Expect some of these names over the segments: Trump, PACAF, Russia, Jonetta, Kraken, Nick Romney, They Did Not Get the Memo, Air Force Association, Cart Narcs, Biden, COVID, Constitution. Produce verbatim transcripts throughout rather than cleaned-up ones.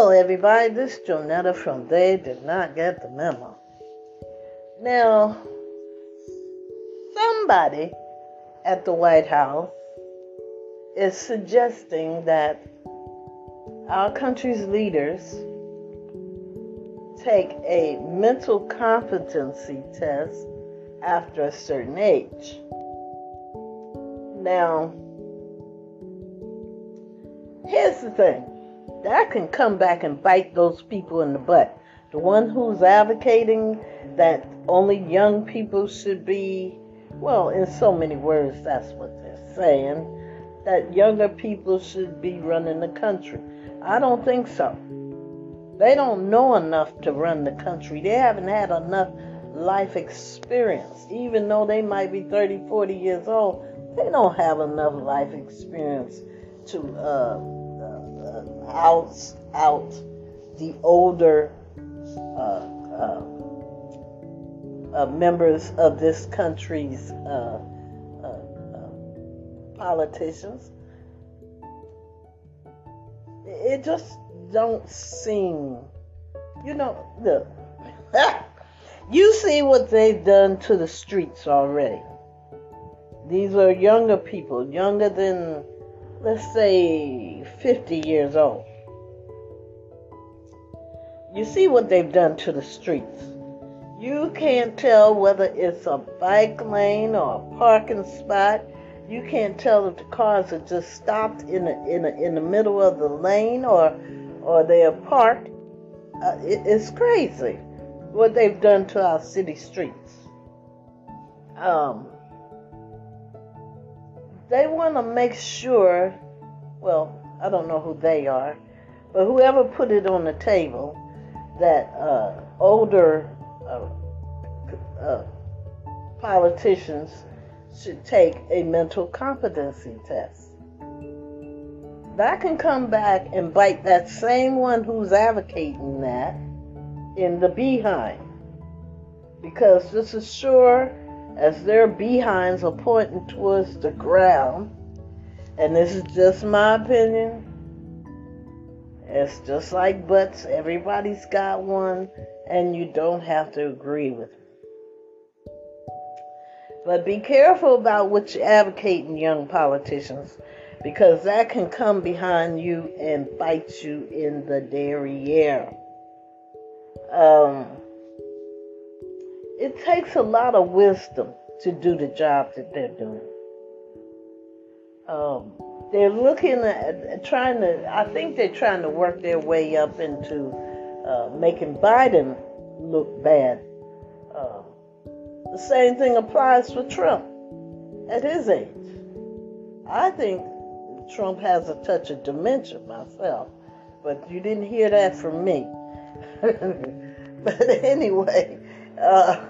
Hello everybody, this is Jonetta from They Did Not Get the Memo. Now, somebody at the White House is suggesting that our country's leaders take a mental competency test after a certain age. Now, here's the thing. That can come back and bite those people in the butt. The one who's advocating that only young people should be, well, in so many words, that's what they're saying, that younger people should be running the country. I don't think so. They don't know enough to run the country. They haven't had enough life experience. Even though they might be thirty, forty years old, they don't have enough life experience to uh, out out the older uh, uh, uh, members of this country's uh, uh, uh, politicians. It just don't seem, you know, look, you see what they've done to the streets already. These are younger people, younger than, let's say, fifty years old. You see what they've done to the streets. You can't tell whether it's a bike lane or a parking spot. You can't tell if the cars are just stopped in the, in the, in the middle of the lane or or they are parked. Uh, it, it's crazy what they've done to our city streets. Um. They want to make sure, well, I don't know who they are, but whoever put it on the table, that uh, older uh, uh, politicians should take a mental competency test. That can come back and bite that same one who's advocating that in the behind. Because this is sure, as their behinds are pointing towards the ground, and this is just my opinion, it's just like butts, everybody's got one, and you don't have to agree with me. But be careful about what you're advocating, young politicians, because that can come behind you and bite you in the derriere. Um... It takes a lot of wisdom to do the job that they're doing. Um, they're looking at, trying to, I think they're trying to work their way up into uh, making Biden look bad. Um, the same thing applies for Trump at his age. I think Trump has a touch of dementia myself, but you didn't hear that from me. But anyway, Uh,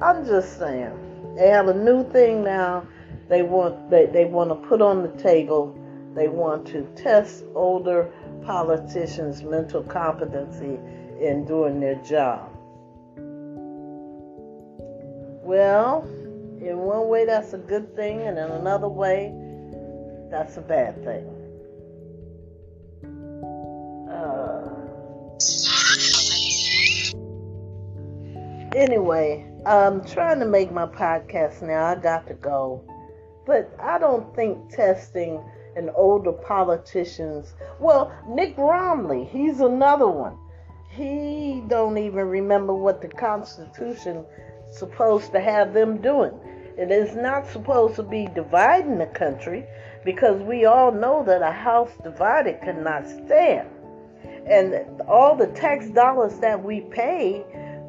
I'm just saying, they have a new thing now. They want they, they want to put on the table. They want to test older politicians' mental competency in doing their job. Well, in one way that's a good thing, and in another way that's a bad thing. Uh... Anyway, I'm trying to make my podcast now. I got to go. But I don't think testing an older politician's... Well, Nick Romney, he's another one. He don't even remember what the Constitution is supposed to have them doing. It is not supposed to be dividing the country, because we all know that a house divided cannot stand. And all the tax dollars that we pay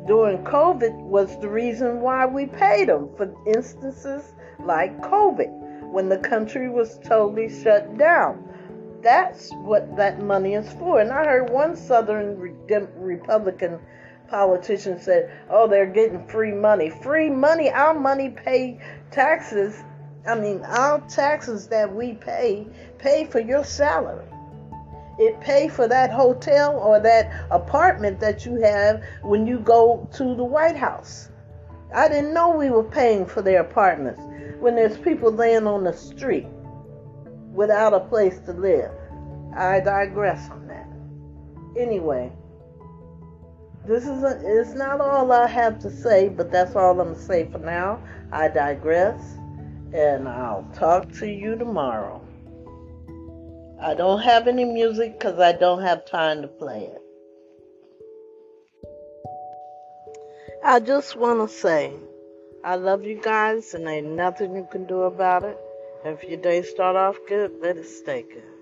during COVID was the reason why we paid them for instances like COVID, when the country was totally shut down. That's what that money is for. And I heard one Southern Republican politician said, oh, they're getting free money. Free money, our money pay taxes. I mean, our taxes that we pay, pay for your salary. It pay for that hotel or that apartment that you have when you go to the White House. I didn't know we were paying for their apartments when there's people laying on the street without a place to live. I digress on that. Anyway, this is a, it's not all I have to say, but that's all I'm going to say for now. I digress, and I'll talk to you tomorrow. I don't have any music because I don't have time to play it. I just want to say, I love you guys, and ain't nothing you can do about it. If your day start off good, let it stay good.